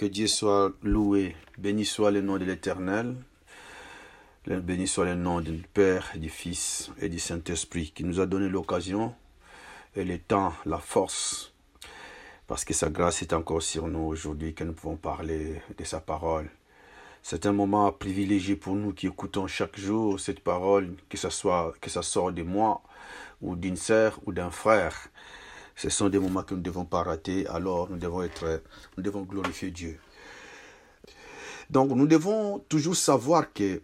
Que Dieu soit loué, béni soit le nom de l'Éternel, béni soit le nom du Père, du Fils et du Saint-Esprit, qui nous a donné l'occasion et le temps, la force, parce que sa grâce est encore sur nous aujourd'hui, que nous pouvons parler de sa parole. C'est un moment privilégié pour nous qui écoutons chaque jour cette parole, que ça sorte de moi, ou d'une sœur, ou d'un frère. Ce sont des moments que nous ne devons pas rater, alors nous devons glorifier Dieu. Donc nous devons toujours savoir que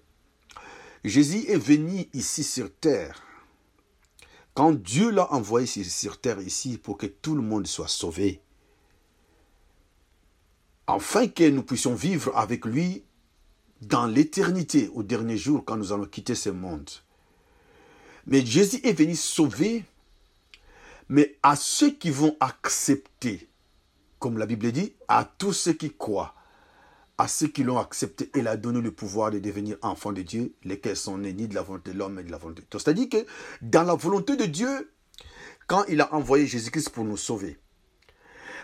Jésus est venu ici sur terre. Quand Dieu l'a envoyé sur terre ici pour que tout le monde soit sauvé. Afin que nous puissions vivre avec lui dans l'éternité, au dernier jour quand nous allons quitter ce monde. Mais Jésus est venu sauver. Mais à ceux qui vont accepter, comme la Bible dit, à tous ceux qui croient, à ceux qui l'ont accepté, il a donné le pouvoir de devenir enfants de Dieu, lesquels sont nés ni de la volonté de l'homme, mais de la volonté de Dieu. C'est-à-dire que dans la volonté de Dieu, quand il a envoyé Jésus-Christ pour nous sauver,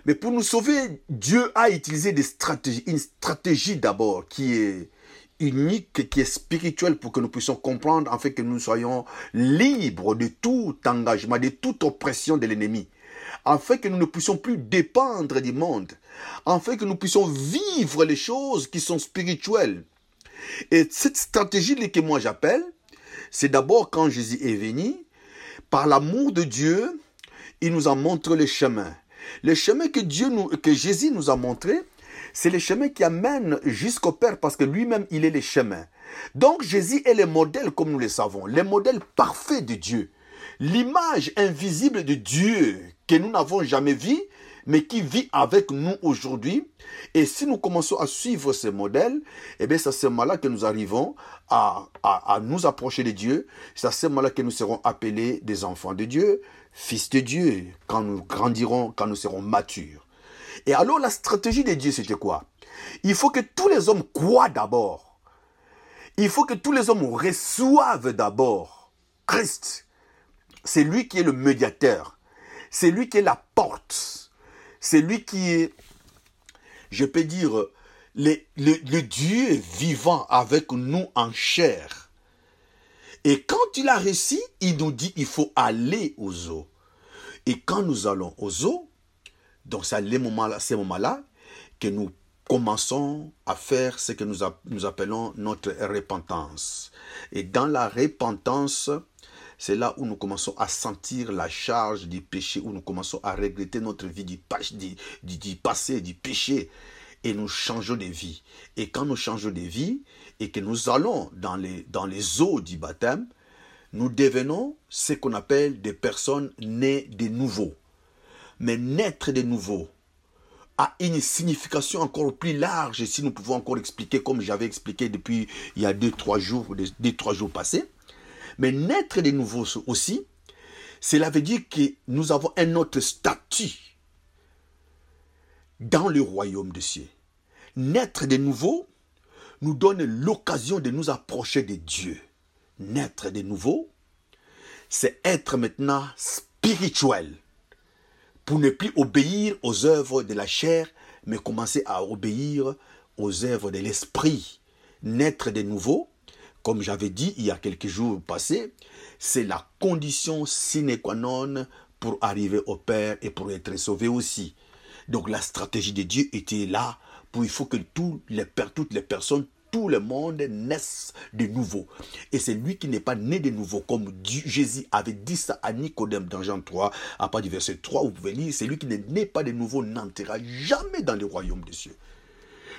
mais pour nous sauver, Dieu a utilisé des stratégies, une stratégie d'abord qui est unique, qui est spirituelle, pour que nous puissions comprendre, en fait, que nous soyons libres de tout engagement, de toute oppression de l'ennemi, afin que nous ne puissions plus dépendre du monde, afin que nous puissions vivre les choses qui sont spirituelles. Et cette stratégie que moi j'appelle, c'est d'abord quand Jésus est venu, par l'amour de Dieu, il nous en montre le chemin. Le chemin que Jésus nous a montré, c'est le chemin qui amène jusqu'au Père, parce que lui-même, il est le chemin. Donc, Jésus est le modèle, comme nous le savons, le modèle parfait de Dieu. L'image invisible de Dieu que nous n'avons jamais vue, mais qui vit avec nous aujourd'hui. Et si nous commençons à suivre ce modèle, eh bien, c'est à ce moment-là que nous arrivons à nous approcher de Dieu. C'est à ce moment-là que nous serons appelés des enfants de Dieu, fils de Dieu, quand nous grandirons, quand nous serons matures. Et alors, la stratégie de Dieu, c'était quoi? Il faut que tous les hommes croient d'abord. Il faut que tous les hommes reçoivent d'abord Christ. C'est lui qui est le médiateur. C'est lui qui est la porte. C'est lui qui est, je peux dire, le Dieu vivant avec nous en chair. Et quand il a réussi, il nous dit il faut aller aux eaux. Et quand nous allons aux eaux, donc, c'est à ce moment-là que nous commençons à faire ce que nous appelons notre repentance. Et dans la repentance, c'est là où nous commençons à sentir la charge du péché, où nous commençons à regretter notre vie du passé, du péché. Et nous changeons de vie. Et quand nous changeons de vie et que nous allons dans les eaux du baptême, nous devenons ce qu'on appelle des personnes nées de nouveau. Mais naître de nouveau a une signification encore plus large, si nous pouvons encore expliquer comme j'avais expliqué depuis il y a 2-3 jours passés. Mais naître de nouveau aussi, cela veut dire que nous avons un autre statut dans le royaume des cieux. Naître de nouveau nous donne l'occasion de nous approcher de Dieu. Naître de nouveau, c'est être maintenant spirituel. Pour ne plus obéir aux œuvres de la chair, mais commencer à obéir aux œuvres de l'esprit. Naître de nouveau, comme j'avais dit il y a quelques jours passés, c'est la condition sine qua non pour arriver au Père et pour être sauvé aussi. Donc la stratégie de Dieu était là, pour il faut que toutes les personnes, tout le monde naisse de nouveau. Et c'est lui qui n'est pas né de nouveau, comme Jésus avait dit ça à Nicodème dans Jean 3, à partir du verset 3, vous pouvez lire, celui qui n'est né pas de nouveau n'entrera jamais dans le royaume des cieux.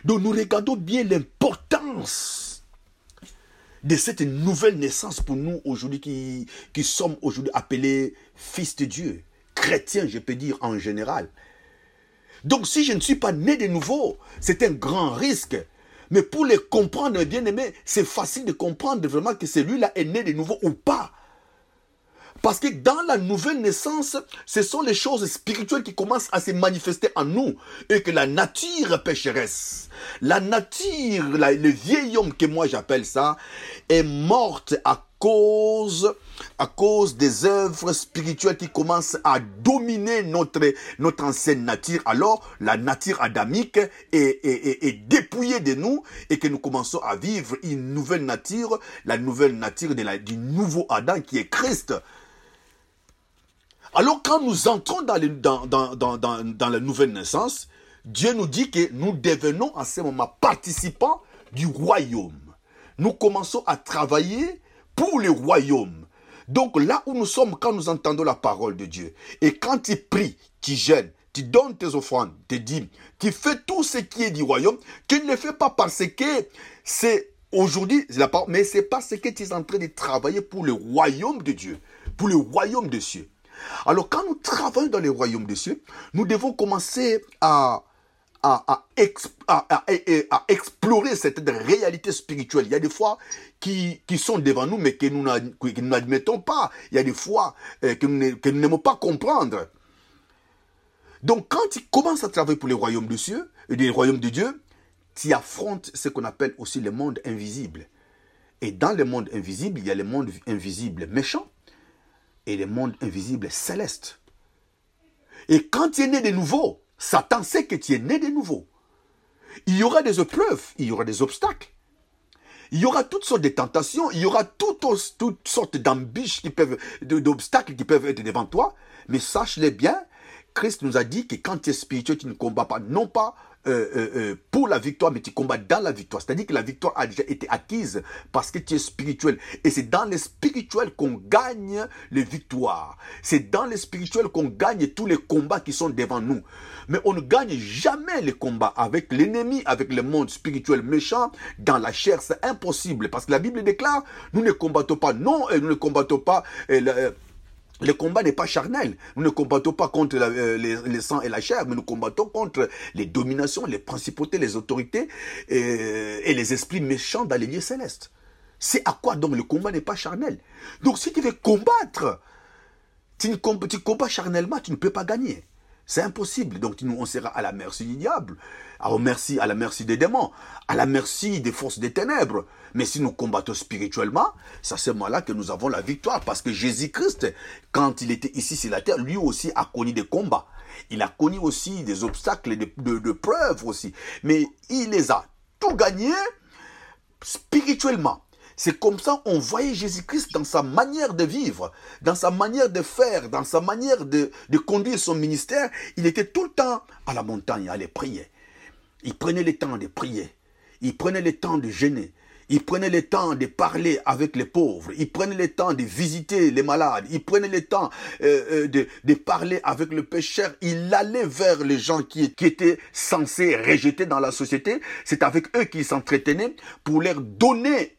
Donc nous regardons bien l'importance de cette nouvelle naissance pour nous aujourd'hui, qui sommes aujourd'hui appelés fils de Dieu, chrétiens, je peux dire en général. Donc si je ne suis pas né de nouveau, c'est un grand risque. Mais pour les comprendre, bien aimé, c'est facile de comprendre vraiment que celui-là est né de nouveau ou pas. Parce que dans la nouvelle naissance, ce sont les choses spirituelles qui commencent à se manifester en nous. Et que la nature pécheresse, le vieil homme que moi j'appelle ça, est morte à à cause des œuvres spirituelles qui commencent à dominer notre ancienne nature, alors la nature adamique est dépouillée de nous et que nous commençons à vivre une nouvelle nature, la nouvelle nature du nouveau Adam qui est Christ. Alors quand nous entrons dans la nouvelle naissance, Dieu nous dit que nous devenons à ce moment participants du royaume. Nous commençons à travailler pour le royaume. Donc là où nous sommes, quand nous entendons la parole de Dieu, et quand tu pries, tu jeûnes, tu donnes tes offrandes, tes dîmes, tu fais tout ce qui est du royaume, tu ne le fais pas parce que c'est aujourd'hui la parole, mais c'est parce que tu es en train de travailler pour le royaume de Dieu, pour le royaume des cieux. Alors quand nous travaillons dans le royaume des cieux, nous devons commencer à explorer cette réalité spirituelle. Il y a des fois qui sont devant nous, mais que nous n'admettons pas. Il y a des fois que nous n'aimons pas comprendre. Donc, quand tu commences à travailler pour les royaumes de Dieu, tu affrontes ce qu'on appelle aussi le monde invisible. Et dans le monde invisible, il y a le monde invisible méchant et le monde invisible céleste. Et quand tu es né de nouveau, Satan sait que tu es né de nouveau. Il y aura des épreuves, il y aura des obstacles. Il y aura toutes sortes de tentations, il y aura toutes sortes d'embûches, d'obstacles qui peuvent être devant toi. Mais sache-le bien, Christ nous a dit que quand tu es spirituel, tu ne combats pas, non pas pour la victoire, mais tu combats dans la victoire. C'est-à-dire que la victoire a déjà été acquise parce que tu es spirituel. Et c'est dans le spirituel qu'on gagne les victoires. C'est dans le spirituel qu'on gagne tous les combats qui sont devant nous. Mais on ne gagne jamais les combats avec l'ennemi, avec le monde spirituel méchant. Dans la chair, c'est impossible. Parce que la Bible déclare, le combat n'est pas charnel. Nous ne combattons pas contre les sangs et la chair, mais nous combattons contre les dominations, les principautés, les autorités et les esprits méchants dans les lieux célestes. C'est à quoi donc le combat n'est pas charnel. Donc si tu veux combattre, tu combats charnellement, tu ne peux pas gagner. C'est impossible. Donc on sera à la merci du diable, à la merci des démons, à la merci des forces des ténèbres. Mais si nous combattons spirituellement, c'est à ce moment-là que nous avons la victoire. Parce que Jésus-Christ, quand il était ici sur la terre, lui aussi a connu des combats. Il a connu aussi des obstacles, de preuves aussi. Mais il les a tout gagnés spirituellement. C'est comme ça qu'on voyait Jésus-Christ dans sa manière de vivre, dans sa manière de faire, dans sa manière de conduire son ministère. Il était tout le temps à la montagne, à aller prier. Il prenait le temps de prier. Il prenait le temps de jeûner. Il prenait le temps de parler avec les pauvres. Il prenait le temps de visiter les malades. Il prenait le temps de parler avec le pécheur. Il allait vers les gens qui étaient censés rejeter dans la société. C'est avec eux qu'il s'entretenait pour leur donner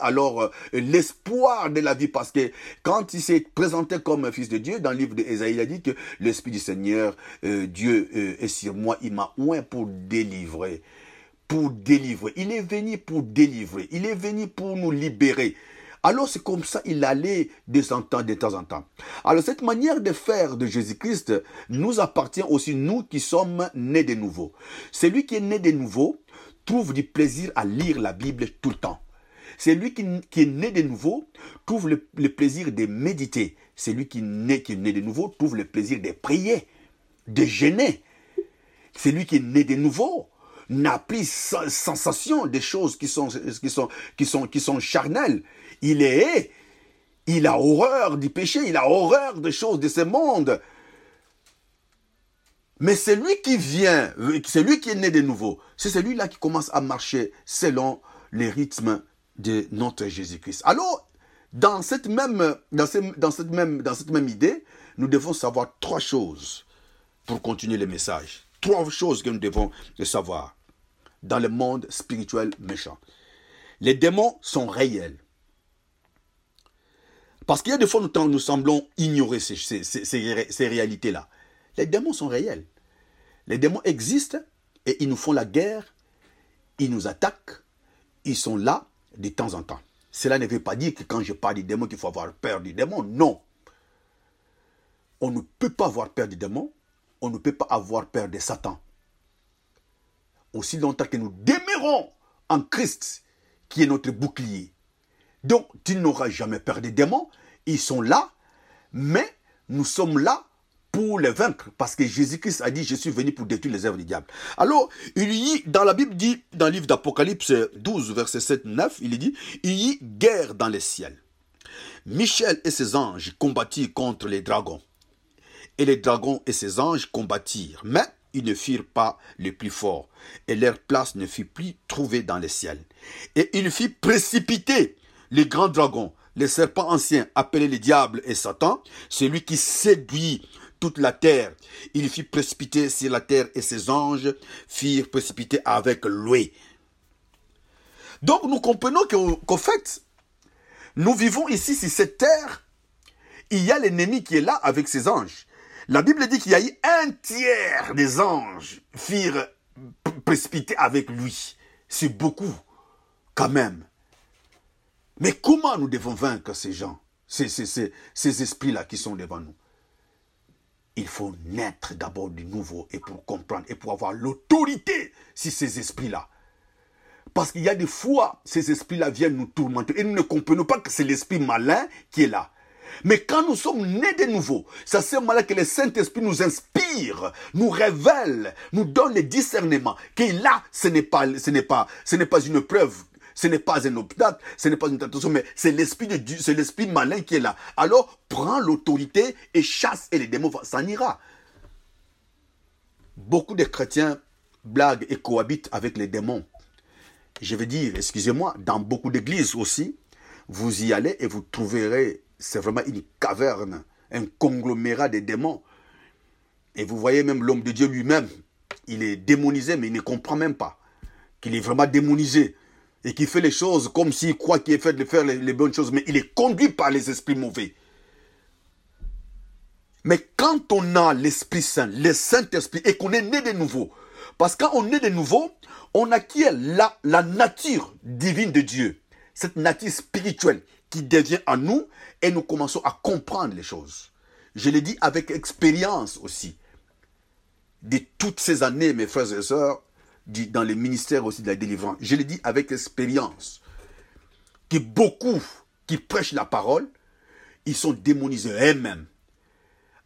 alors l'espoir de la vie. Parce que quand il s'est présenté comme un fils de Dieu, dans le livre d'Ésaïe, il a dit que l'Esprit du Seigneur, Dieu est sur moi. Il m'a oint pour délivrer. Il est venu pour délivrer. Il est venu pour nous libérer. Alors, c'est comme ça, il allait de temps en temps. Alors, cette manière de faire de Jésus-Christ nous appartient aussi, nous qui sommes nés de nouveau. Celui qui est né de nouveau trouve du plaisir à lire la Bible tout le temps. Celui qui est né de nouveau trouve le plaisir de méditer. Celui qui est né de nouveau trouve le plaisir de prier, de jeûner. Celui qui est né de nouveau n'a plus sensation des choses qui sont charnelles. Il a horreur du péché, il a horreur des choses de ce monde. Mais celui qui est né de nouveau, c'est celui-là qui commence à marcher selon les rythmes de notre Jésus-Christ. Alors, dans cette même idée, nous devons savoir trois choses pour continuer le message. Trois choses que nous devons savoir dans le monde spirituel méchant. Les démons sont réels. Parce qu'il y a des fois, nous semblons ignorer ces réalités-là. Les démons sont réels. Les démons existent et ils nous font la guerre. Ils nous attaquent. Ils sont là de temps en temps. Cela ne veut pas dire que quand je parle des démons, qu'il faut avoir peur des démons. Non. On ne peut pas avoir peur des démons. On ne peut pas avoir peur de Satan. Aussi longtemps que nous demeurons en Christ, qui est notre bouclier, Donc, tu n'auras jamais peur des démons. Ils sont là, mais nous sommes là pour les vaincre. Parce que Jésus-Christ a dit, je suis venu pour détruire les œuvres du diable. Alors, il y, dans la Bible dit, dans le livre d'Apocalypse 12, verset 7, 9, il dit, il y guerre dans le ciel. Michel et ses anges combattirent contre les dragons. Et les dragons et ses anges combattirent. Mais ils ne firent pas le plus fort. Et leur place ne fut plus trouvée dans le ciel. Et il fit précipiter les grands dragons, les serpents anciens, appelés le diable et Satan, celui qui séduit toute la terre. Il fit précipiter sur la terre et ses anges firent précipiter avec lui. Donc nous comprenons qu'en fait, nous vivons ici sur cette terre. Il y a l'ennemi qui est là avec ses anges. La Bible dit qu'il y a eu un tiers des anges firent précipiter avec lui. C'est beaucoup quand même. Mais comment nous devons vaincre ces gens, ces esprits-là qui sont devant nous? Il faut naître d'abord du nouveau et pour comprendre et pour avoir l'autorité sur ces esprits-là. Parce qu'il y a des fois, ces esprits-là viennent nous tourmenter et nous ne comprenons pas que c'est l'esprit malin qui est là. Mais quand nous sommes nés de nouveau, c'est à ce moment-là que le Saint-Esprit nous inspire, nous révèle, nous donne le discernement. Que là, ce n'est pas une preuve. Ce n'est pas un obstacle, ce n'est pas une tentation, mais c'est l'esprit de Dieu, c'est l'esprit malin qui est là. Alors, prends l'autorité et chasse et les démons s'en ira. Beaucoup de chrétiens blaguent et cohabitent avec les démons. Je veux dire, excusez-moi, dans beaucoup d'églises aussi, vous y allez et vous trouverez, c'est vraiment une caverne, un conglomérat de démons. Et vous voyez même l'homme de Dieu lui-même, il est démonisé, mais il ne comprend même pas qu'il est vraiment démonisé. Et qui fait les choses comme s'il croit qu'il est fait de faire les bonnes choses, mais il est conduit par les esprits mauvais. Mais quand on a l'Esprit Saint, le Saint-Esprit, et qu'on est né de nouveau, parce que quand on est de nouveau, on acquiert la nature divine de Dieu, cette nature spirituelle qui devient en nous, et nous commençons à comprendre les choses. Je l'ai dit avec expérience aussi. De toutes ces années, mes frères et sœurs, dans les ministères aussi de la délivrance. Je le dis avec expérience, que beaucoup qui prêchent la parole, ils sont démonisés eux-mêmes.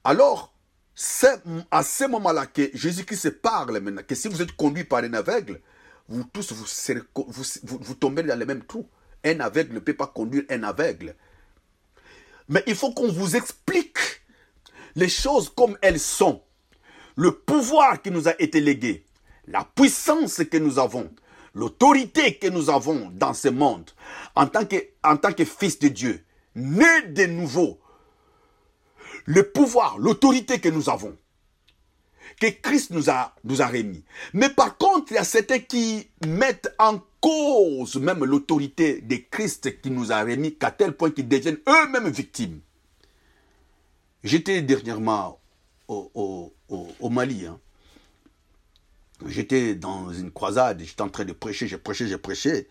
Alors, c'est à ce moment-là que Jésus-Christ se parle maintenant, que si vous êtes conduit par un aveugle, vous tous vous tombez dans le même trou. Un aveugle ne peut pas conduire un aveugle. Mais il faut qu'on vous explique les choses comme elles sont. Le pouvoir qui nous a été légué. La puissance que nous avons, l'autorité que nous avons dans ce monde, en tant que fils de Dieu, né de nouveau, le pouvoir, l'autorité que nous avons, que Christ nous a remis. Mais par contre, il y a certains qui mettent en cause même l'autorité de Christ qui nous a remis, qu'à tel point qu'ils deviennent eux-mêmes victimes. J'étais dernièrement au Mali, hein. J'étais dans une croisade, j'étais en train de prêcher, j'ai prêché.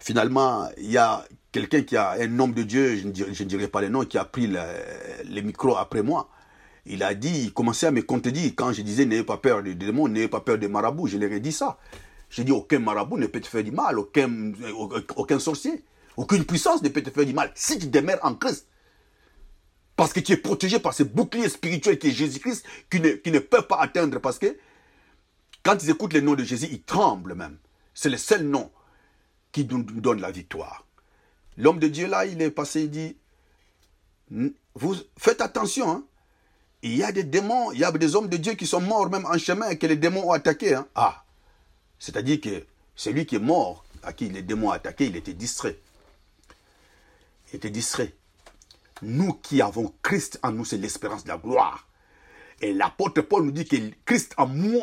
Finalement, il y a quelqu'un qui a un homme de Dieu, je ne dirai pas le nom, qui a pris le micro après moi. Il a dit, il commençait à me contredire quand je disais, n'ayez pas peur des démons, n'ayez pas peur des marabouts. Je leur ai dit ça. J'ai dit, aucun marabout ne peut te faire du mal, aucun sorcier, aucune puissance ne peut te faire du mal si tu demeures en Christ. Parce que tu es protégé par ce bouclier spirituel qui est Jésus-Christ, qui ne peut pas atteindre parce que quand ils écoutent le nom de Jésus, ils tremblent même. C'est le seul nom qui nous donne la victoire. L'homme de Dieu, là, il est passé, il dit, vous faites attention, hein. Il y a des démons, il y a des hommes de Dieu qui sont morts même en chemin et que les démons ont attaqué. Hein. Ah, c'est-à-dire que celui qui est mort, à qui les démons ont attaqué, il était distrait. Il était distrait. Nous qui avons Christ en nous, c'est l'espérance de la gloire. Et l'apôtre Paul nous dit que Christ en nous,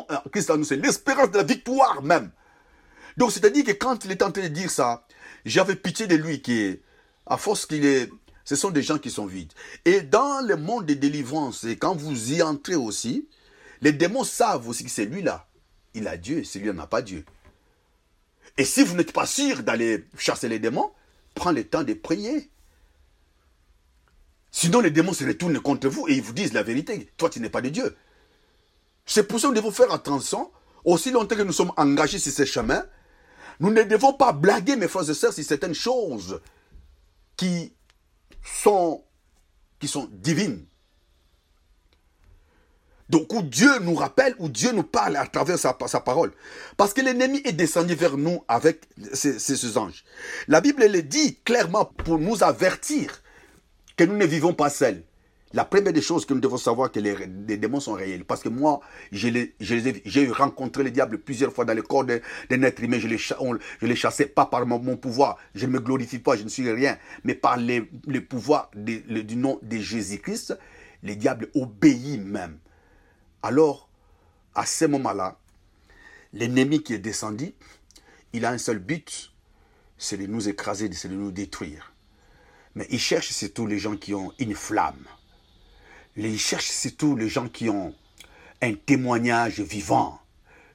c'est l'espérance de la victoire même. Donc, c'est-à-dire que quand il est en train de dire ça, j'avais pitié de lui, à force qu'il est... Ce sont des gens qui sont vides. Et dans le monde des délivrances, et quand vous y entrez aussi, les démons savent aussi que c'est lui-là. Il a Dieu, celui-là n'a pas Dieu. Et si vous n'êtes pas sûr d'aller chasser les démons, prends le temps de prier. Sinon, les démons se retournent contre vous et ils vous disent la vérité. Toi, tu n'es pas de Dieu. C'est pour ça que nous devons faire attention. Aussi longtemps que nous sommes engagés sur ces chemins, nous ne devons pas blaguer, mes frères et sœurs, sur certaines choses qui sont divines. Donc où Dieu nous rappelle, où Dieu nous parle à travers sa parole. Parce que l'ennemi est descendu vers nous avec ces anges. La Bible le dit clairement pour nous avertir que nous ne vivons pas seuls. La première des choses que nous devons savoir, que les démons sont réels. Parce que moi, j'ai rencontré le diable plusieurs fois dans le corps d'un être humain. Je les chassais pas par mon pouvoir. Je ne me glorifie pas, je ne suis rien. Mais par le pouvoir du nom de Jésus-Christ, le diable obéit même. Alors, à ce moment-là, l'ennemi qui est descendu, il a un seul but, c'est de nous écraser, c'est de nous détruire. Mais il cherche surtout les gens qui ont une flamme. Il cherche surtout les gens qui ont un témoignage vivant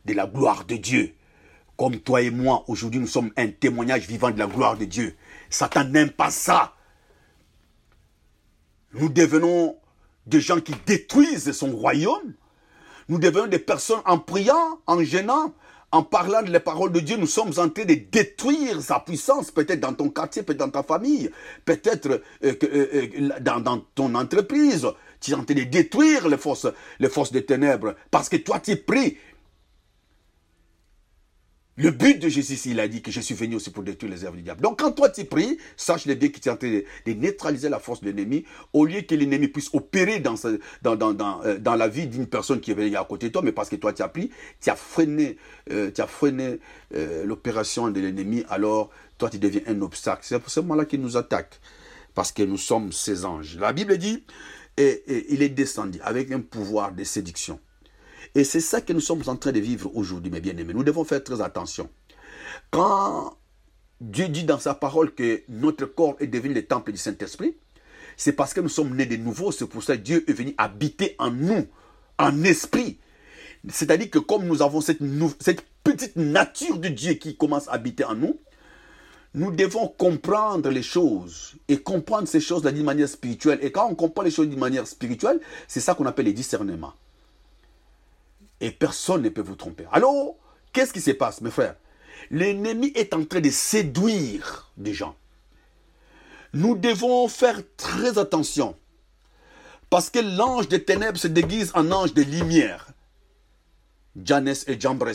de la gloire de Dieu. Comme toi et moi, aujourd'hui, nous sommes un témoignage vivant de la gloire de Dieu. Satan n'aime pas ça. Nous devenons des gens qui détruisent son royaume. Nous devenons des personnes en priant, en gênant, en parlant de la parole de Dieu. Nous sommes en train de détruire sa puissance, peut-être dans ton quartier, peut-être dans ta famille, peut-être dans ton entreprise. Tu es en train de détruire les forces des ténèbres parce que toi, tu pries. Le but de Jésus, il a dit que je suis venu aussi pour détruire les œuvres du diable. Donc, quand toi, tu pries, sache le Dieu qui est en train de neutraliser la force de l'ennemi au lieu que l'ennemi puisse opérer dans la vie d'une personne qui est venue à côté de toi, mais parce que toi, tu as prié, tu as freiné l'opération de l'ennemi, alors toi, tu deviens un obstacle. C'est pour ce moment-là qu'il nous attaque parce que nous sommes ses anges. La Bible dit... Et il est descendu avec un pouvoir de séduction. Et c'est ça que nous sommes en train de vivre aujourd'hui, mes bien-aimés. Nous devons faire très attention. Quand Dieu dit dans sa parole que notre corps est devenu le temple du Saint-Esprit, c'est parce que nous sommes nés de nouveau. C'est pour ça que Dieu est venu habiter en nous, en esprit. C'est-à-dire que comme nous avons cette petite nature de Dieu qui commence à habiter en nous, nous devons comprendre les choses et comprendre ces choses d'une manière spirituelle. Et quand on comprend les choses d'une manière spirituelle, c'est ça qu'on appelle le discernement. Et personne ne peut vous tromper. Alors, qu'est-ce qui se passe, mes frères? L'ennemi est en train de séduire des gens. Nous devons faire très attention. Parce que l'ange des ténèbres se déguise en ange de lumière. Jannes et Jambres,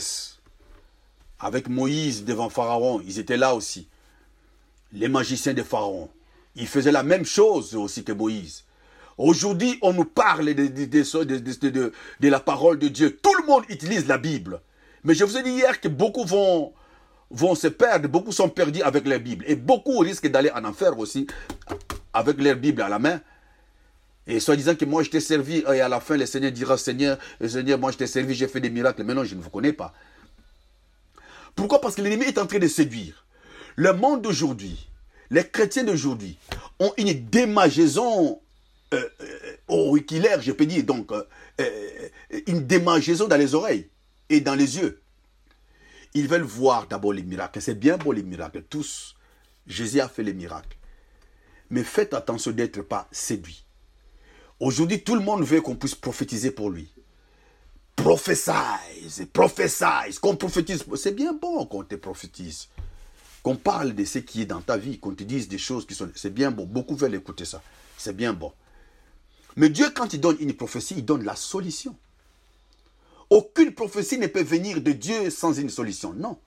avec Moïse devant Pharaon, ils étaient là aussi. Les magiciens de Pharaon, ils faisaient la même chose aussi que Moïse. Aujourd'hui, on nous parle de la parole de Dieu. Tout le monde utilise la Bible. Mais je vous ai dit hier que beaucoup vont se perdre, beaucoup sont perdus avec leur Bible. Et beaucoup risquent d'aller en enfer aussi avec leur Bible à la main. Et soi-disant que moi je t'ai servi, et à la fin le Seigneur dira, Seigneur, moi je t'ai servi, j'ai fait des miracles, mais non, je ne vous connais pas. Pourquoi? Parce que l'ennemi est en train de séduire. Le monde d'aujourd'hui, les chrétiens d'aujourd'hui ont une démangeaison auriculaire, je peux dire, donc une démangeaison dans les oreilles et dans les yeux. Ils veulent voir d'abord les miracles. C'est bien beau les miracles, tous. Jésus a fait les miracles. Mais faites attention d'être pas séduit. Aujourd'hui, tout le monde veut qu'on puisse prophétiser pour lui. Prophétise, qu'on prophétise. C'est bien bon qu'on te prophétise. Qu'on parle de ce qui est dans ta vie, qu'on te dise des choses qui sont... C'est bien bon, beaucoup veulent écouter ça. C'est bien bon. Mais Dieu, quand il donne une prophétie, il donne la solution. Aucune prophétie ne peut venir de Dieu sans une solution, non.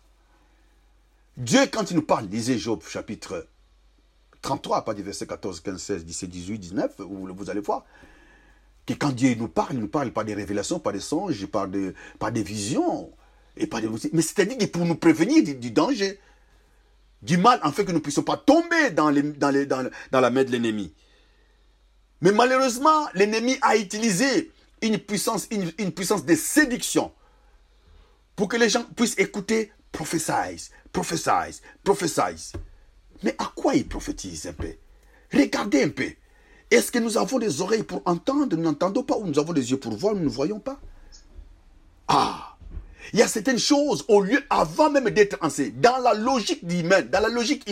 Dieu, quand il nous parle, lisez Job chapitre 33, à partir du verset 14, 15, 16, 17, 18, 19, vous allez voir. Que quand Dieu nous parle par des révélations, par des songes, par des visions, et par des... Mais c'est-à-dire pour nous prévenir du danger. Du mal, en fait, que nous ne puissions pas tomber dans la main de l'ennemi. Mais malheureusement, l'ennemi a utilisé une puissance de séduction pour que les gens puissent écouter « prophétise ». Mais à quoi ils prophétisent un peu? Regardez un peu. Est-ce que nous avons des oreilles pour entendre, nous n'entendons pas, ou nous avons des yeux pour voir, nous ne voyons pas? Ah! Il y a certaines choses, au lieu, avant même d'être enseigné, dans la logique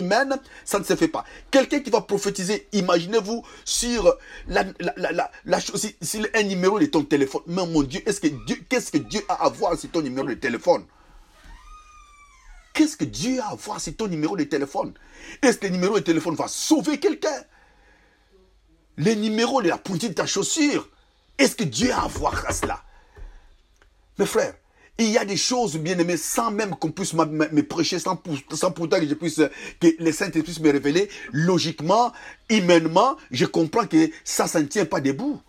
humaine, ça ne se fait pas. Quelqu'un qui va prophétiser, imaginez-vous, sur la chose, si un numéro de ton téléphone. Mais mon Dieu, qu'est-ce que Dieu a à voir sur ton numéro de téléphone? Qu'est-ce que Dieu a à voir sur ton numéro de téléphone? Est-ce que le numéro de téléphone va sauver quelqu'un? Le numéro de la pointille de ta chaussure, est-ce que Dieu a à voir à cela? Mes frères, il y a des choses, bien-aimés, sans même qu'on puisse me prêcher, sans pourtant que je puisse, que le Saint-Esprit puisse me révéler, logiquement, humainement, je comprends que ça ne tient pas debout.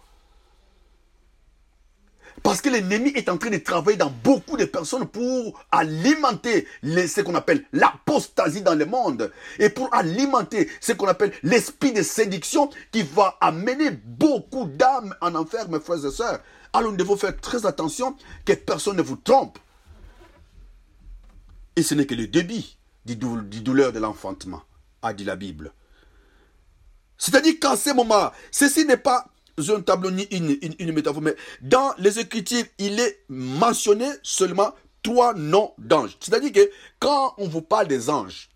Parce que l'ennemi est en train de travailler dans beaucoup de personnes pour alimenter ce qu'on appelle l'apostasie dans le monde. Et pour alimenter ce qu'on appelle l'esprit de séduction qui va amener beaucoup d'âmes en enfer, mes frères et sœurs. Alors nous devons faire très attention que personne ne vous trompe. Et ce n'est que le début des douleurs de l'enfantement, a dit la Bible. C'est-à-dire qu'à ce moment, ceci n'est pas un tableau ni une métaphore, mais dans les Écritures, il est mentionné seulement 3 noms d'anges. C'est-à-dire que quand on vous parle des anges,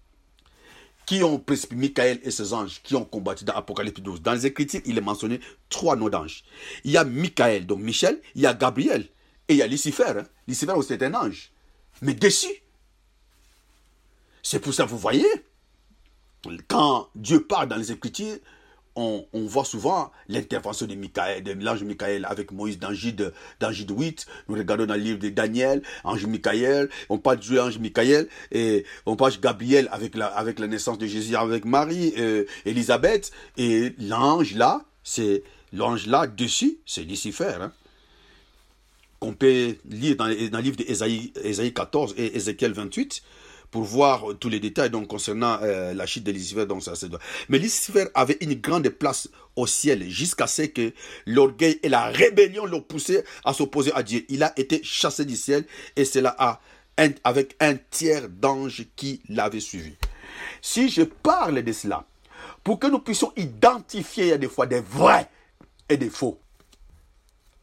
qui ont précipité Michael et ses anges qui ont combattu dans Apocalypse 12. Dans les Écritures, il est mentionné 3 noms d'anges. Il y a Michael, donc Michel, il y a Gabriel et il y a Lucifer. Hein. Lucifer aussi est un ange, mais déçu. C'est pour ça que vous voyez, quand Dieu parle dans les Écritures, on voit souvent l'intervention de l'ange Michael avec Moïse dans Jude 8. Nous regardons dans le livre de Daniel, ange Michael. On parle de l'ange Michael et on parle de Gabriel avec la naissance de Jésus, avec Marie, Élisabeth. Et l'ange là dessus, c'est Lucifer. Hein, qu'on peut lire dans le livre d'Ésaïe 14 et Ézéchiel 28. Pour voir tous les détails donc, concernant la chute de Lucifer. Donc, ça, mais Lucifer avait une grande place au ciel jusqu'à ce que l'orgueil et la rébellion l'ont poussé à s'opposer à Dieu. Il a été chassé du ciel et cela avec 1/3 d'anges qui l'avaient suivi. Si je parle de cela, pour que nous puissions identifier, il y a des fois des vrais et des faux,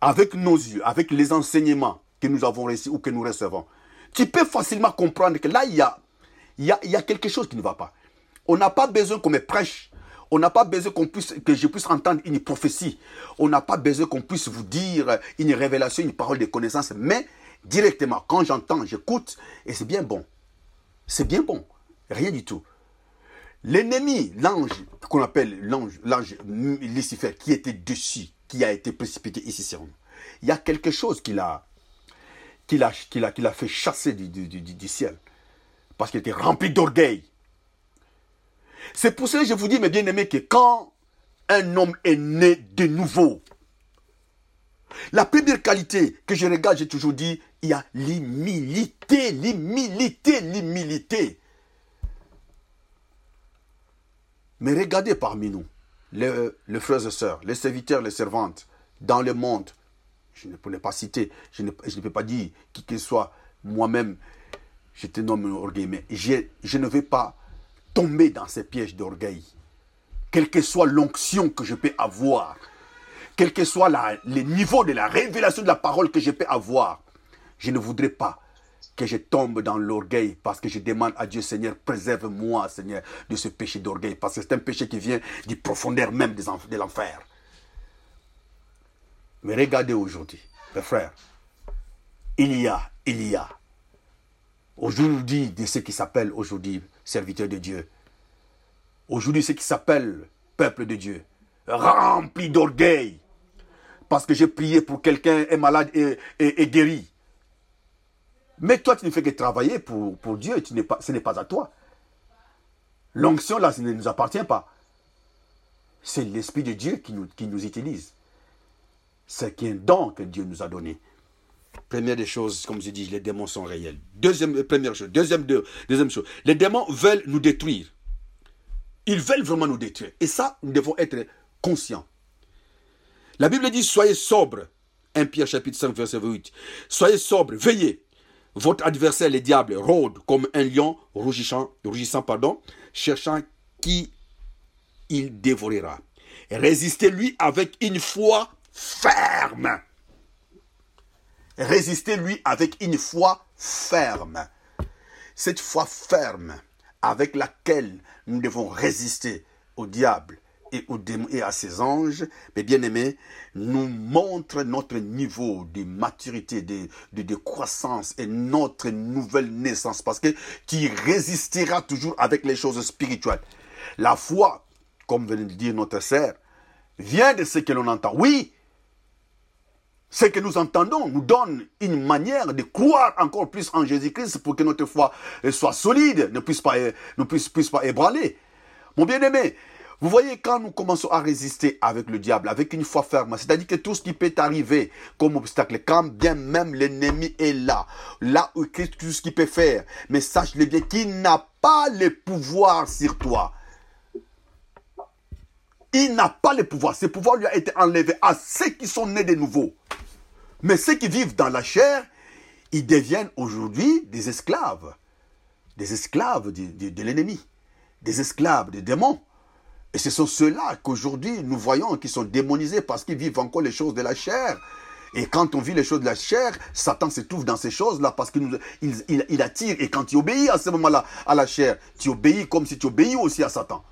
avec nos yeux, avec les enseignements que nous avons reçus ou que nous recevons, tu peux facilement comprendre que là, il y a quelque chose qui ne va pas. On n'a pas besoin qu'on me prêche. On n'a pas besoin que je puisse entendre une prophétie. On n'a pas besoin qu'on puisse vous dire une révélation, une parole de connaissance. Mais directement, quand j'entends, j'écoute et c'est bien bon. C'est bien bon. Rien du tout. L'ennemi, l'ange, qu'on appelle l'ange Lucifer, qui était dessus, qui a été précipité ici sur nous. Il y a quelque chose qu'il a fait chasser du ciel. Parce qu'il était rempli d'orgueil. C'est pour cela que je vous dis, mes bien-aimés, que quand un homme est né de nouveau, la première qualité que je regarde, j'ai toujours dit, il y a l'humilité. Mais regardez parmi nous, les frères et sœurs, les serviteurs, les servantes, dans le monde, je ne peux pas citer, je ne peux pas dire qui que soit moi-même, j'étais un homme orgueilleux, mais je ne vais pas tomber dans ces pièges d'orgueil. Quelle que soit l'onction que je peux avoir, quel que soit le niveau de la révélation de la parole que je peux avoir, je ne voudrais pas que je tombe dans l'orgueil parce que je demande à Dieu, Seigneur, préserve-moi, Seigneur, de ce péché d'orgueil, parce que c'est un péché qui vient du profondeur même de l'enfer. Mais regardez aujourd'hui, mes frères, il y a, aujourd'hui, de ce qui s'appelle aujourd'hui serviteur de Dieu, aujourd'hui, ce qui s'appelle peuple de Dieu, rempli d'orgueil, parce que j'ai prié pour quelqu'un, est malade et guéri. Mais toi, tu ne fais que travailler pour Dieu, et ce n'est pas à toi. L'onction, là, ça ne nous appartient pas. C'est l'Esprit de Dieu qui nous utilise. C'est un don que Dieu nous a donné. Première des choses, comme je dis, les démons sont réels. Deuxième chose, les démons veulent nous détruire. Ils veulent vraiment nous détruire. Et ça, nous devons être conscients. La Bible dit, soyez sobres. 1 Pierre chapitre 5, verset 8. Soyez sobres, veillez. Votre adversaire, le diable, rôde comme un lion rougissant, cherchant qui il dévorera. Résistez-lui avec une foi ferme. Résistez-lui avec une foi ferme. Cette foi ferme avec laquelle nous devons résister au diable et, aux démons, et à ses anges, mes bien-aimés, nous montre notre niveau de maturité, de croissance et notre nouvelle naissance. Parce que qui résistera toujours avec les choses spirituelles. La foi, comme vient de dire notre sœur, vient de ce que l'on entend. Oui, ce que nous entendons nous donne une manière de croire encore plus en Jésus-Christ pour que notre foi soit solide, ne puisse pas ébranler. Mon bien-aimé, vous voyez, quand nous commençons à résister avec le diable, avec une foi ferme, c'est-à-dire que tout ce qui peut arriver comme obstacle, quand bien même l'ennemi est là, là où Christ, tout ce qu'il peut faire, mais sache-le bien qu'il n'a pas le pouvoir sur toi. Il n'a pas le pouvoir. Ce pouvoir lui a été enlevé à ceux qui sont nés de nouveau. Mais ceux qui vivent dans la chair, ils deviennent aujourd'hui des esclaves. Des esclaves de l'ennemi. Des esclaves des démons. Et ce sont ceux-là qu'aujourd'hui nous voyons qui sont démonisés parce qu'ils vivent encore les choses de la chair. Et quand on vit les choses de la chair, Satan s'étouffe dans ces choses-là parce qu'il attire. Et quand tu obéis à ce moment-là à la chair, tu obéis comme si tu obéis aussi à Satan.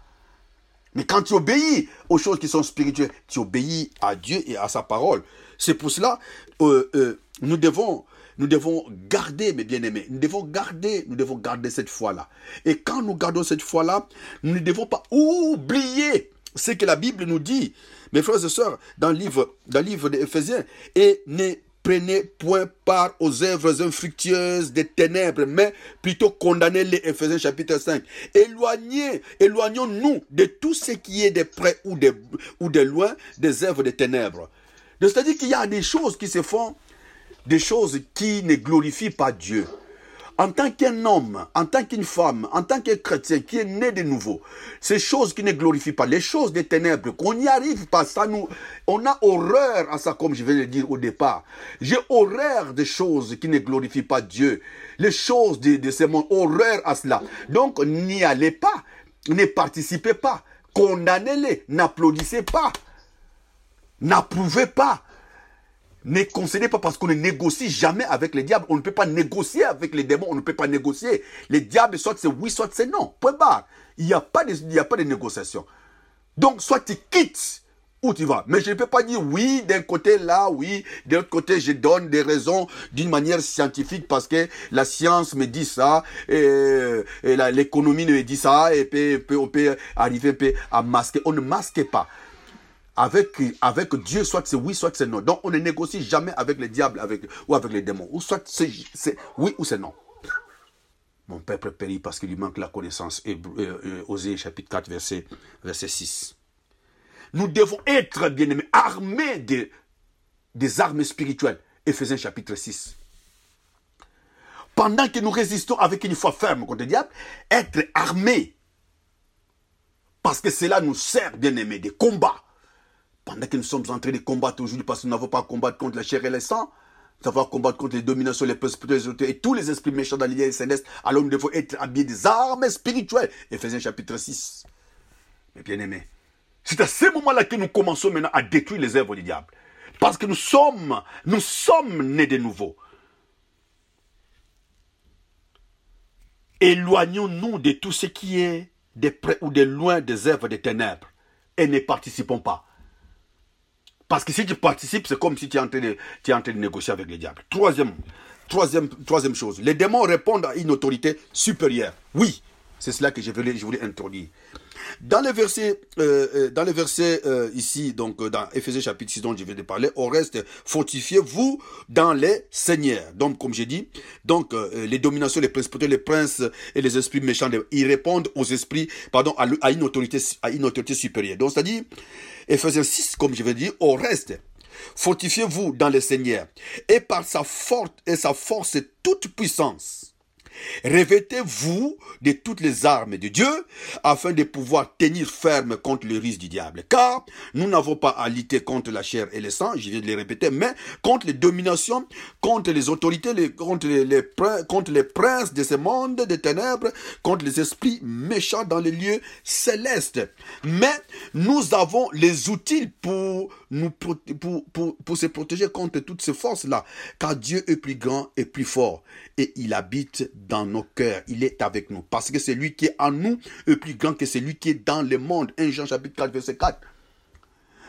Mais quand tu obéis aux choses qui sont spirituelles, tu obéis à Dieu et à sa parole. C'est pour cela que nous devons garder, mes bien-aimés, nous devons garder cette foi-là. Et quand nous gardons cette foi-là, nous ne devons pas oublier ce que la Bible nous dit. Mes frères et sœurs, dans le livre d'Éphésiens, « Et ne prenez point part aux œuvres infructueuses des ténèbres, mais plutôt condamnez-les. » Éphésiens chapitre 5. « Éloignons-nous de tout ce qui est de près ou de loin des œuvres des ténèbres. » C'est-à-dire qu'il y a des choses qui se font, des choses qui ne glorifient pas Dieu. En tant qu'un homme, en tant qu'une femme, en tant qu'un chrétien qui est né de nouveau, ces choses qui ne glorifient pas, les choses des ténèbres, qu'on n'y arrive pas, ça nous, on a horreur à ça, comme je vais le dire au départ. J'ai horreur des choses qui ne glorifient pas Dieu. Les choses de ce monde, horreur à cela. Donc, n'y allez pas, ne participez pas, condamnez-les, n'applaudissez pas, n'approuvez pas. Ne concédez pas parce qu'on ne négocie jamais avec les diables. On ne peut pas négocier avec les démons. On ne peut pas négocier. Les diables, soit c'est oui, soit c'est non. Point barre. Il n'y a pas de négociation. Donc, soit tu quittes où tu vas. Mais je ne peux pas dire oui, d'un côté là, oui. De l'autre côté, je donne des raisons d'une manière scientifique parce que la science me dit ça et l'économie me dit ça et on peut arriver à masquer. On ne masque pas. Avec Dieu, soit c'est oui, soit c'est non. Donc, on ne négocie jamais avec les diables ou avec les démons. Ou soit c'est oui ou c'est non. Mon peuple périt parce qu'il lui manque la connaissance. Osée chapitre 4, verset 6. Nous devons être, bien aimés, armés des armes spirituelles. Éphésiens chapitre 6. Pendant que nous résistons avec une foi ferme contre le diable, être armés. Parce que cela nous sert, bien aimés, des combats. Pendant que nous sommes en train de combattre aujourd'hui, parce que nous n'avons pas à combattre contre la chair et le sang, nous avons à combattre contre les dominations, les principautés et tous les esprits méchants dans les lieux célestes, alors nous devons être habillés des armes spirituelles. Éphésiens chapitre 6. Mes bien-aimés, c'est à ce moment-là que nous commençons maintenant à détruire les œuvres du diable. Parce que nous sommes nés de nouveau. Éloignons-nous de tout ce qui est de près ou de loin des œuvres des ténèbres et ne participons pas. Parce que si tu participes, c'est comme si tu es en train de négocier avec le diable. Troisième chose, les démons répondent à une autorité supérieure. Oui, c'est cela que je voulais introduire. Dans le verset ici, donc dans Éphésiens chapitre 6 dont je viens de parler, au reste, fortifiez-vous dans les seigneurs. Donc, comme j'ai dit, les dominations, les principautés, les princes et les esprits méchants, ils répondent aux esprits, à une autorité supérieure. Donc, c'est-à-dire, Éphésiens 6, comme je viens de dire, au reste, fortifiez-vous dans le Seigneur et par sa force et toute puissance. Revêtez-vous de toutes les armes de Dieu afin de pouvoir tenir ferme contre le risque du diable. Car nous n'avons pas à lutter contre la chair et le sang, je viens de le répéter, mais contre les dominations, contre les autorités, contre les princes de ce monde des ténèbres, contre les esprits méchants dans les lieux célestes. Mais nous avons les outils pour nous, pour se protéger contre toutes ces forces-là. Car Dieu est plus grand et plus fort. Et il habite dans nos cœurs. Il est avec nous. Parce que celui qui est en nous est plus grand que celui qui est dans le monde. 1 Jean chapitre 4, verset 4.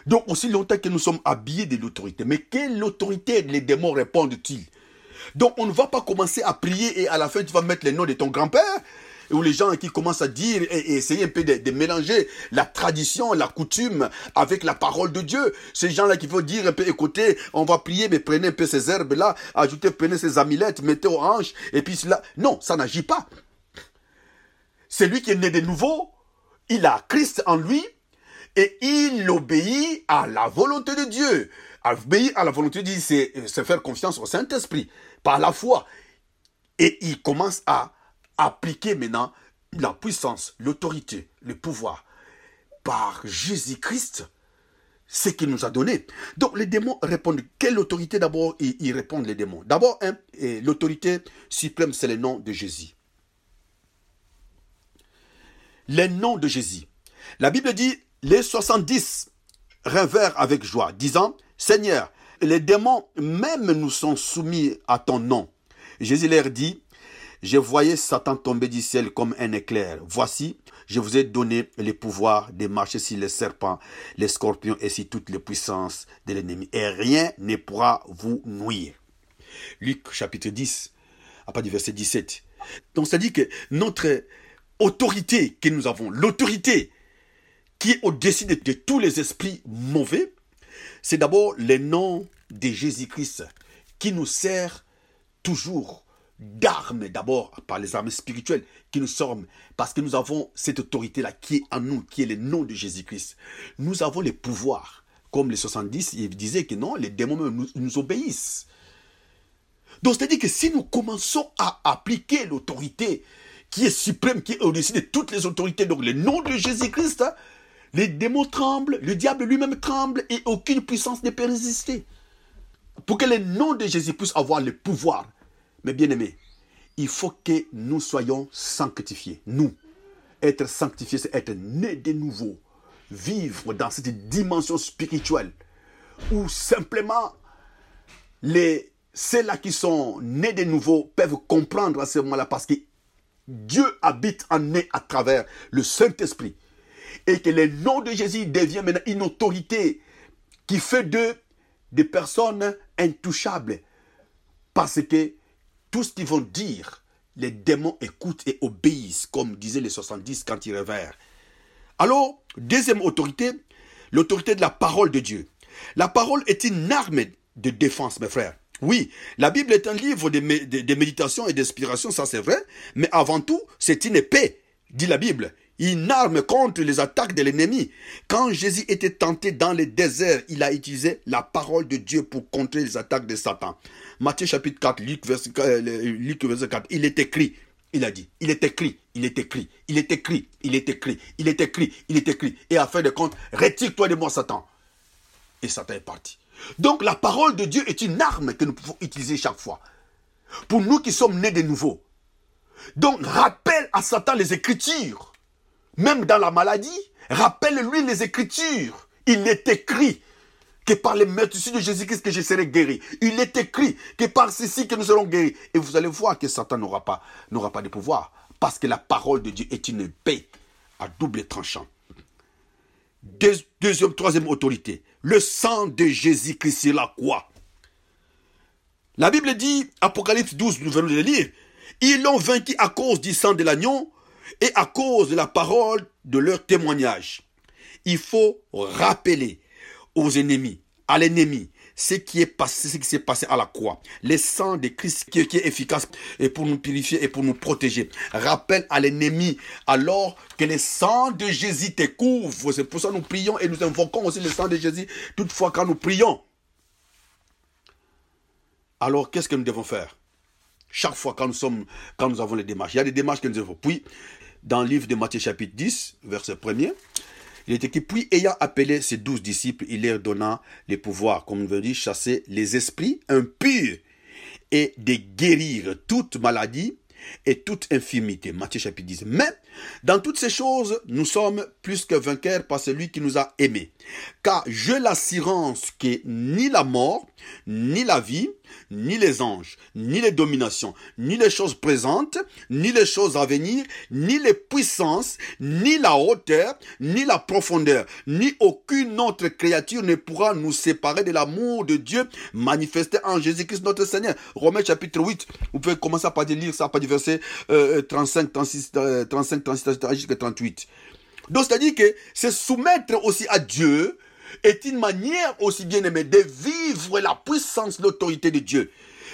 Donc, aussi longtemps que nous sommes habillés de l'autorité. Mais quelle autorité les démons répondent-ils? Donc, on ne va pas commencer à prier et à la fin, tu vas mettre les noms de ton grand-père. Ou les gens qui commencent à dire et essayer un peu de mélanger la tradition, la coutume avec la parole de Dieu. Ces gens-là qui vont dire un peu, écoutez, on va prier, mais prenez un peu ces herbes-là, ajoutez, prenez ces amulettes, mettez aux hanches, et puis cela. Non, ça n'agit pas. Celui qui est né de nouveau, il a Christ en lui, et il obéit à la volonté de Dieu. Obéir à la volonté de Dieu, c'est se faire confiance au Saint-Esprit, par la foi. Et il commence à appliquer maintenant la puissance, l'autorité, le pouvoir par Jésus-Christ, ce qu'il nous a donné. Donc les démons répondent. Quelle autorité d'abord ils répondent les démons? D'abord, hein, l'autorité suprême, c'est le nom de Jésus. Le nom de Jésus. La Bible dit, les 70 rêvèrent avec joie, disant, Seigneur, les démons même nous sont soumis à ton nom. Jésus leur dit, je voyais Satan tomber du ciel comme un éclair. Voici, je vous ai donné le pouvoir de marcher sur les serpents, les scorpions et sur toutes les puissances de l'ennemi. Et rien ne pourra vous nuire. Luc chapitre 10, à partir du verset 17. Donc, ça dit que notre autorité que nous avons, l'autorité qui est au-dessus de tous les esprits mauvais, c'est d'abord le nom de Jésus-Christ qui nous sert toujours d'armes, d'abord par les armes spirituelles qui nous sommes, parce que nous avons cette autorité-là qui est en nous, qui est le nom de Jésus-Christ. Nous avons le pouvoir, comme les 70, il disait que non, les démons nous obéissent. Donc, c'est-à-dire que si nous commençons à appliquer l'autorité qui est suprême, qui est au-dessus de toutes les autorités, donc le nom de Jésus-Christ, les démons tremblent, le diable lui-même tremble et aucune puissance ne peut résister. Pour que le nom de Jésus puisse avoir le pouvoir. Mais bien aimés, il faut que nous soyons sanctifiés. Nous, être sanctifiés, c'est être nés de nouveau. Vivre dans cette dimension spirituelle où simplement ceux-là qui sont nés de nouveau peuvent comprendre à ce moment-là parce que Dieu habite en eux à travers le Saint-Esprit. Et que le nom de Jésus devient maintenant une autorité qui fait d'eux des personnes intouchables parce que tout ce qu'ils vont dire, les démons écoutent et obéissent, comme disaient les 70 quand ils rêvèrent. Alors, deuxième autorité, l'autorité de la parole de Dieu. La parole est une arme de défense, mes frères. Oui, la Bible est un livre de méditation et d'inspiration, ça c'est vrai, mais avant tout, c'est une épée, dit la Bible. Une arme contre les attaques de l'ennemi. Quand Jésus était tenté dans le désert, il a utilisé la parole de Dieu pour contrer les attaques de Satan. Matthieu chapitre 4, Luc verset 4, il est écrit, il a dit, il est écrit, il est écrit, il est écrit, il est écrit, il est écrit, il est écrit. Et à fin de compte, retire-toi de moi Satan. Et Satan est parti. Donc la parole de Dieu est une arme que nous pouvons utiliser chaque fois. Pour nous qui sommes nés de nouveau. Donc rappelle à Satan les Écritures. Même dans la maladie, rappelle-lui les Écritures. Il est écrit que par les meurtrissures de Jésus-Christ que je serai guéri. Il est écrit que par ceci que nous serons guéris. Et vous allez voir que Satan n'aura pas de pouvoir. Parce que la parole de Dieu est une épée à double tranchant. Troisième autorité. Le sang de Jésus-Christ sur la croix. La Bible dit, Apocalypse 12, nous venons de le lire. Ils l'ont vaincu à cause du sang de l'agneau. Et à cause de la parole de leur témoignage, il faut rappeler aux ennemis, à l'ennemi, ce qui s'est passé à la croix. Le sang de Christ qui est efficace et pour nous purifier et pour nous protéger. Rappelle à l'ennemi alors que le sang de Jésus te couvre. C'est pour ça que nous prions et nous invoquons aussi le sang de Jésus. Toutefois, quand nous prions, alors qu'est-ce que nous devons faire? Chaque fois quand nous avons les démarches. Il y a des démarches que nous avons. Puis, dans le livre de Matthieu chapitre 10, verset 1er, il est écrit, puis ayant appelé ses 12 disciples, il leur donna les pouvoirs, comme on veut dire, chasser les esprits impurs et de guérir toute maladie et toute infirmité. Matthieu chapitre 10. Mais dans toutes ces choses, nous sommes plus que vainqueurs par celui qui nous a aimés. Car j'ai l'assurance que ni la mort, ni la vie, ni les anges, ni les dominations, ni les choses présentes, ni les choses à venir, ni les puissances, ni la hauteur, ni la profondeur, ni aucune autre créature ne pourra nous séparer de l'amour de Dieu manifesté en Jésus-Christ notre Seigneur. Romains chapitre 8, vous pouvez commencer à lire ça, à partir du verset 35, 36, 38. Donc c'est-à-dire que se soumettre aussi à Dieu est une manière aussi bien aimée de vivre la puissance, l'autorité de Dieu.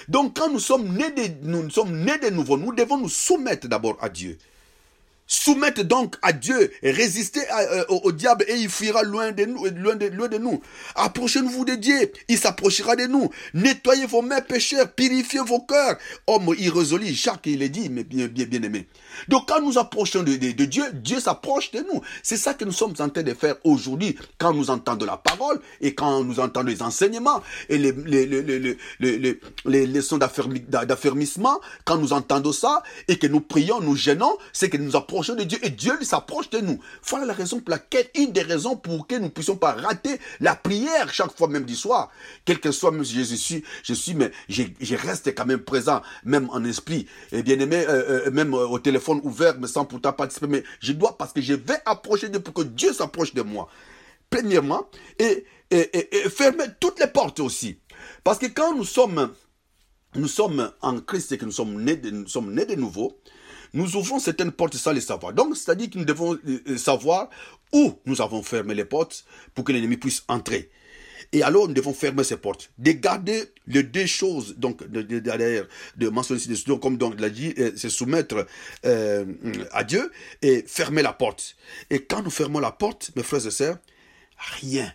Donc quand nous sommes nés de nouveau, nous devons nous soumettre d'abord à Dieu. Soumettre donc à Dieu, résister au diable et il fuira loin de nous. Approchez-vous de Dieu, il s'approchera de nous. Nettoyez vos mains pécheurs, purifiez vos cœurs. Homme irrésolu, Jacques il est dit, mais bien aimé. Donc quand nous approchons de Dieu, Dieu s'approche de nous. C'est ça que nous sommes en train de faire aujourd'hui quand nous entendons la parole et quand nous entendons les enseignements et les leçons d'affermissement. Quand nous entendons ça et que nous prions, nous gênons, c'est que nous approchons de Dieu et Dieu s'approche de nous. Voilà la raison pour laquelle, une des raisons pour que nous ne puissions pas rater la prière chaque fois, même du soir. Quel que soit, même si je suis, mais je reste quand même présent, même en esprit. Et bien aimé, même au téléphone ouvert, mais sans pourtant participer. Mais je dois, parce que je vais approcher de pour que Dieu s'approche de moi. Premièrement, et fermer toutes les portes aussi. Parce que quand nous sommes en Christ et que nous sommes nés de nouveau, nous ouvrons certaines portes sans les savoir. Donc, c'est-à-dire que nous devons savoir où nous avons fermé les portes pour que l'ennemi puisse entrer. Et alors, nous devons fermer ces portes. De garder les deux choses, donc, de mentionner ici, comme donc, l'a dit, se soumettre à Dieu et fermer la porte. Et quand nous fermons la porte, mes frères et sœurs, rien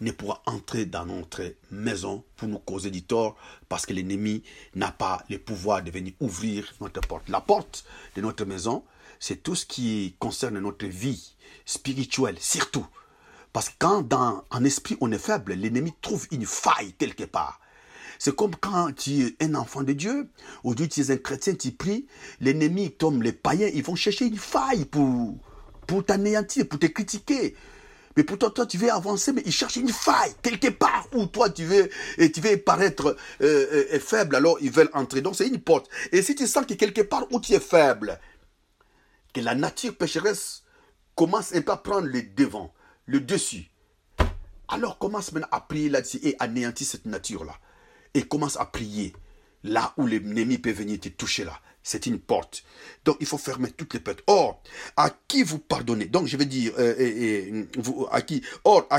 ne pourra entrer dans notre maison pour nous causer du tort, parce que l'ennemi n'a pas le pouvoir de venir ouvrir notre porte. La porte de notre maison, c'est tout ce qui concerne notre vie spirituelle, surtout. Parce que quand en esprit on est faible, l'ennemi trouve une faille quelque part. C'est comme quand tu es un enfant de Dieu, ou tu es un chrétien, tu pries, l'ennemi tombe, les païens, ils vont chercher une faille pour t'anéantir, pour te critiquer. Mais pourtant, toi, tu veux avancer, mais il cherche une faille, quelque part, où toi, tu veux paraître faible, alors ils veulent entrer. Donc, c'est une porte. Et si tu sens que quelque part où tu es faible, que la nature pécheresse commence un peu à prendre le devant, le dessus, alors commence maintenant à prier là-dessus et anéantir cette nature-là. Et commence à prier là où l'ennemi peut venir te toucher là. C'est une porte. Donc, il faut fermer toutes les portes. Or, à qui vous pardonnez? Donc, je vais dire, à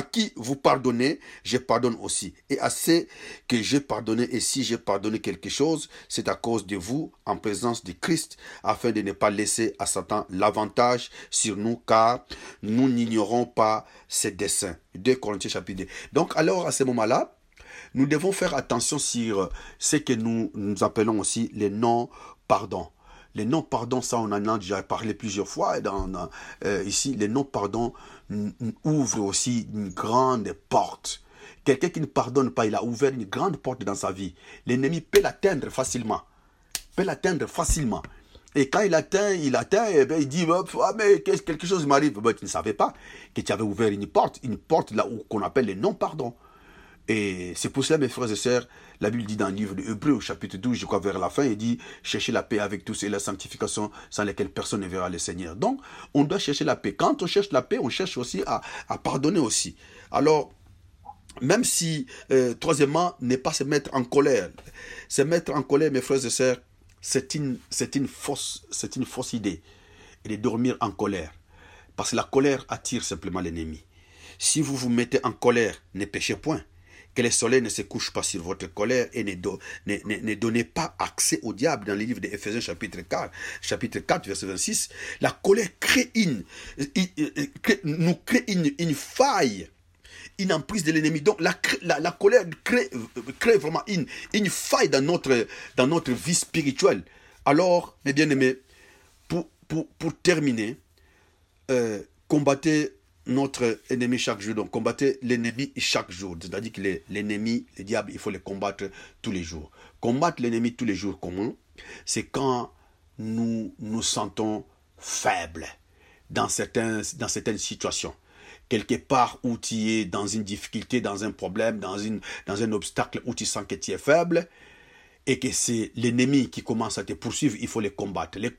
qui vous pardonnez, je pardonne aussi. Et à ceux que j'ai pardonné, et si j'ai pardonné quelque chose, c'est à cause de vous, en présence de Christ, afin de ne pas laisser à Satan l'avantage sur nous, car nous n'ignorons pas ses desseins. 2 Corinthiens chapitre 2. Donc, alors, à ce moment-là, nous devons faire attention sur ce que nous appelons aussi les non-pardons. Les non-pardons, ça on en a déjà parlé plusieurs fois. Ici, les non-pardons ouvrent aussi une grande porte. Quelqu'un qui ne pardonne pas, il a ouvert une grande porte dans sa vie. L'ennemi peut l'atteindre facilement. Et quand il atteint, et bien il dit, ah, mais quelque chose m'arrive. Ben, tu ne savais pas que tu avais ouvert une porte là où qu'on appelle les non-pardons. Et c'est pour cela, mes frères et sœurs, la Bible dit dans le livre de Hébreux, au chapitre 12, je crois vers la fin, il dit « Cherchez la paix avec tous et la sanctification sans laquelle personne ne verra le Seigneur. » Donc, on doit chercher la paix. Quand on cherche la paix, on cherche aussi à pardonner aussi. Alors, même si, troisièmement, ne pas se mettre en colère. Se mettre en colère, mes frères et sœurs, c'est une fausse idée. Et de dormir en colère. Parce que la colère attire simplement l'ennemi. Si vous vous mettez en colère, ne péchez point. Que le soleil ne se couche pas sur votre colère et ne donnez pas accès au diable. Dans le livre d'Éphésiens chapitre 4, verset 26, la colère crée une faille, une emprise de l'ennemi. Donc la colère crée vraiment une faille dans notre vie spirituelle. Alors, mes bien-aimés, pour terminer, combattez notre ennemi chaque jour. Donc, combattre l'ennemi chaque jour. C'est-à-dire que l'ennemi, le diable, il faut le combattre tous les jours. Combattre l'ennemi tous les jours, comment? C'est quand nous nous sentons faibles dans certaines situations. Quelque part où tu es dans une difficulté, dans un problème, dans un obstacle où tu sens que tu es faible et que c'est l'ennemi qui commence à te poursuivre, il faut les combattre. Les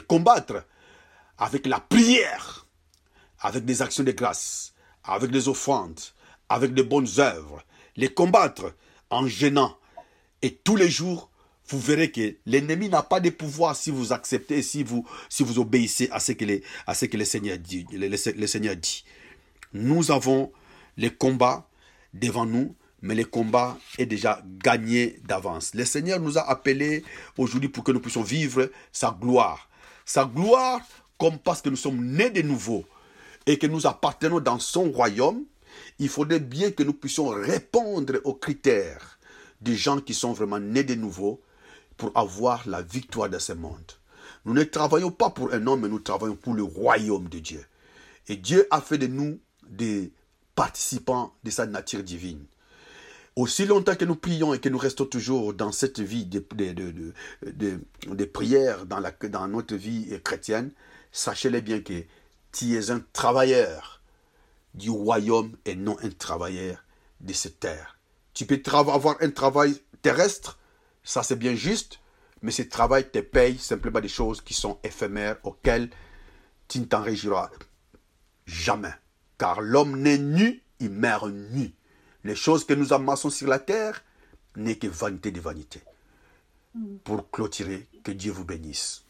combattre avec la prière, avec des actions de grâce, avec des offrandes, avec de bonnes œuvres. Les combattre en jeûnant. Et tous les jours, vous verrez que l'ennemi n'a pas de pouvoir si vous acceptez, si vous obéissez à ce que le Seigneur dit. Le Seigneur dit. Nous avons les combats devant nous, mais le combat est déjà gagné d'avance. Le Seigneur nous a appelés aujourd'hui pour que nous puissions vivre sa gloire. Sa gloire comme parce que nous sommes nés de nouveau et que nous appartenons dans son royaume. Il faudrait bien que nous puissions répondre aux critères des gens qui sont vraiment nés de nouveau pour avoir la victoire de ce monde. Nous ne travaillons pas pour un homme, mais nous travaillons pour le royaume de Dieu. Et Dieu a fait de nous des participants de sa nature divine. Aussi longtemps que nous prions et que nous restons toujours dans cette vie de prière, dans notre vie chrétienne, sachez-le bien que tu es un travailleur du royaume et non un travailleur de cette terre. Tu peux avoir un travail terrestre, ça c'est bien juste, mais ce travail te paye simplement des choses qui sont éphémères, auxquelles tu ne t'enrégiras jamais. Car l'homme n'est nu, il meurt nu. Les choses que nous amassons sur la terre n'est que vanité des vanités. Pour clôturer, que Dieu vous bénisse.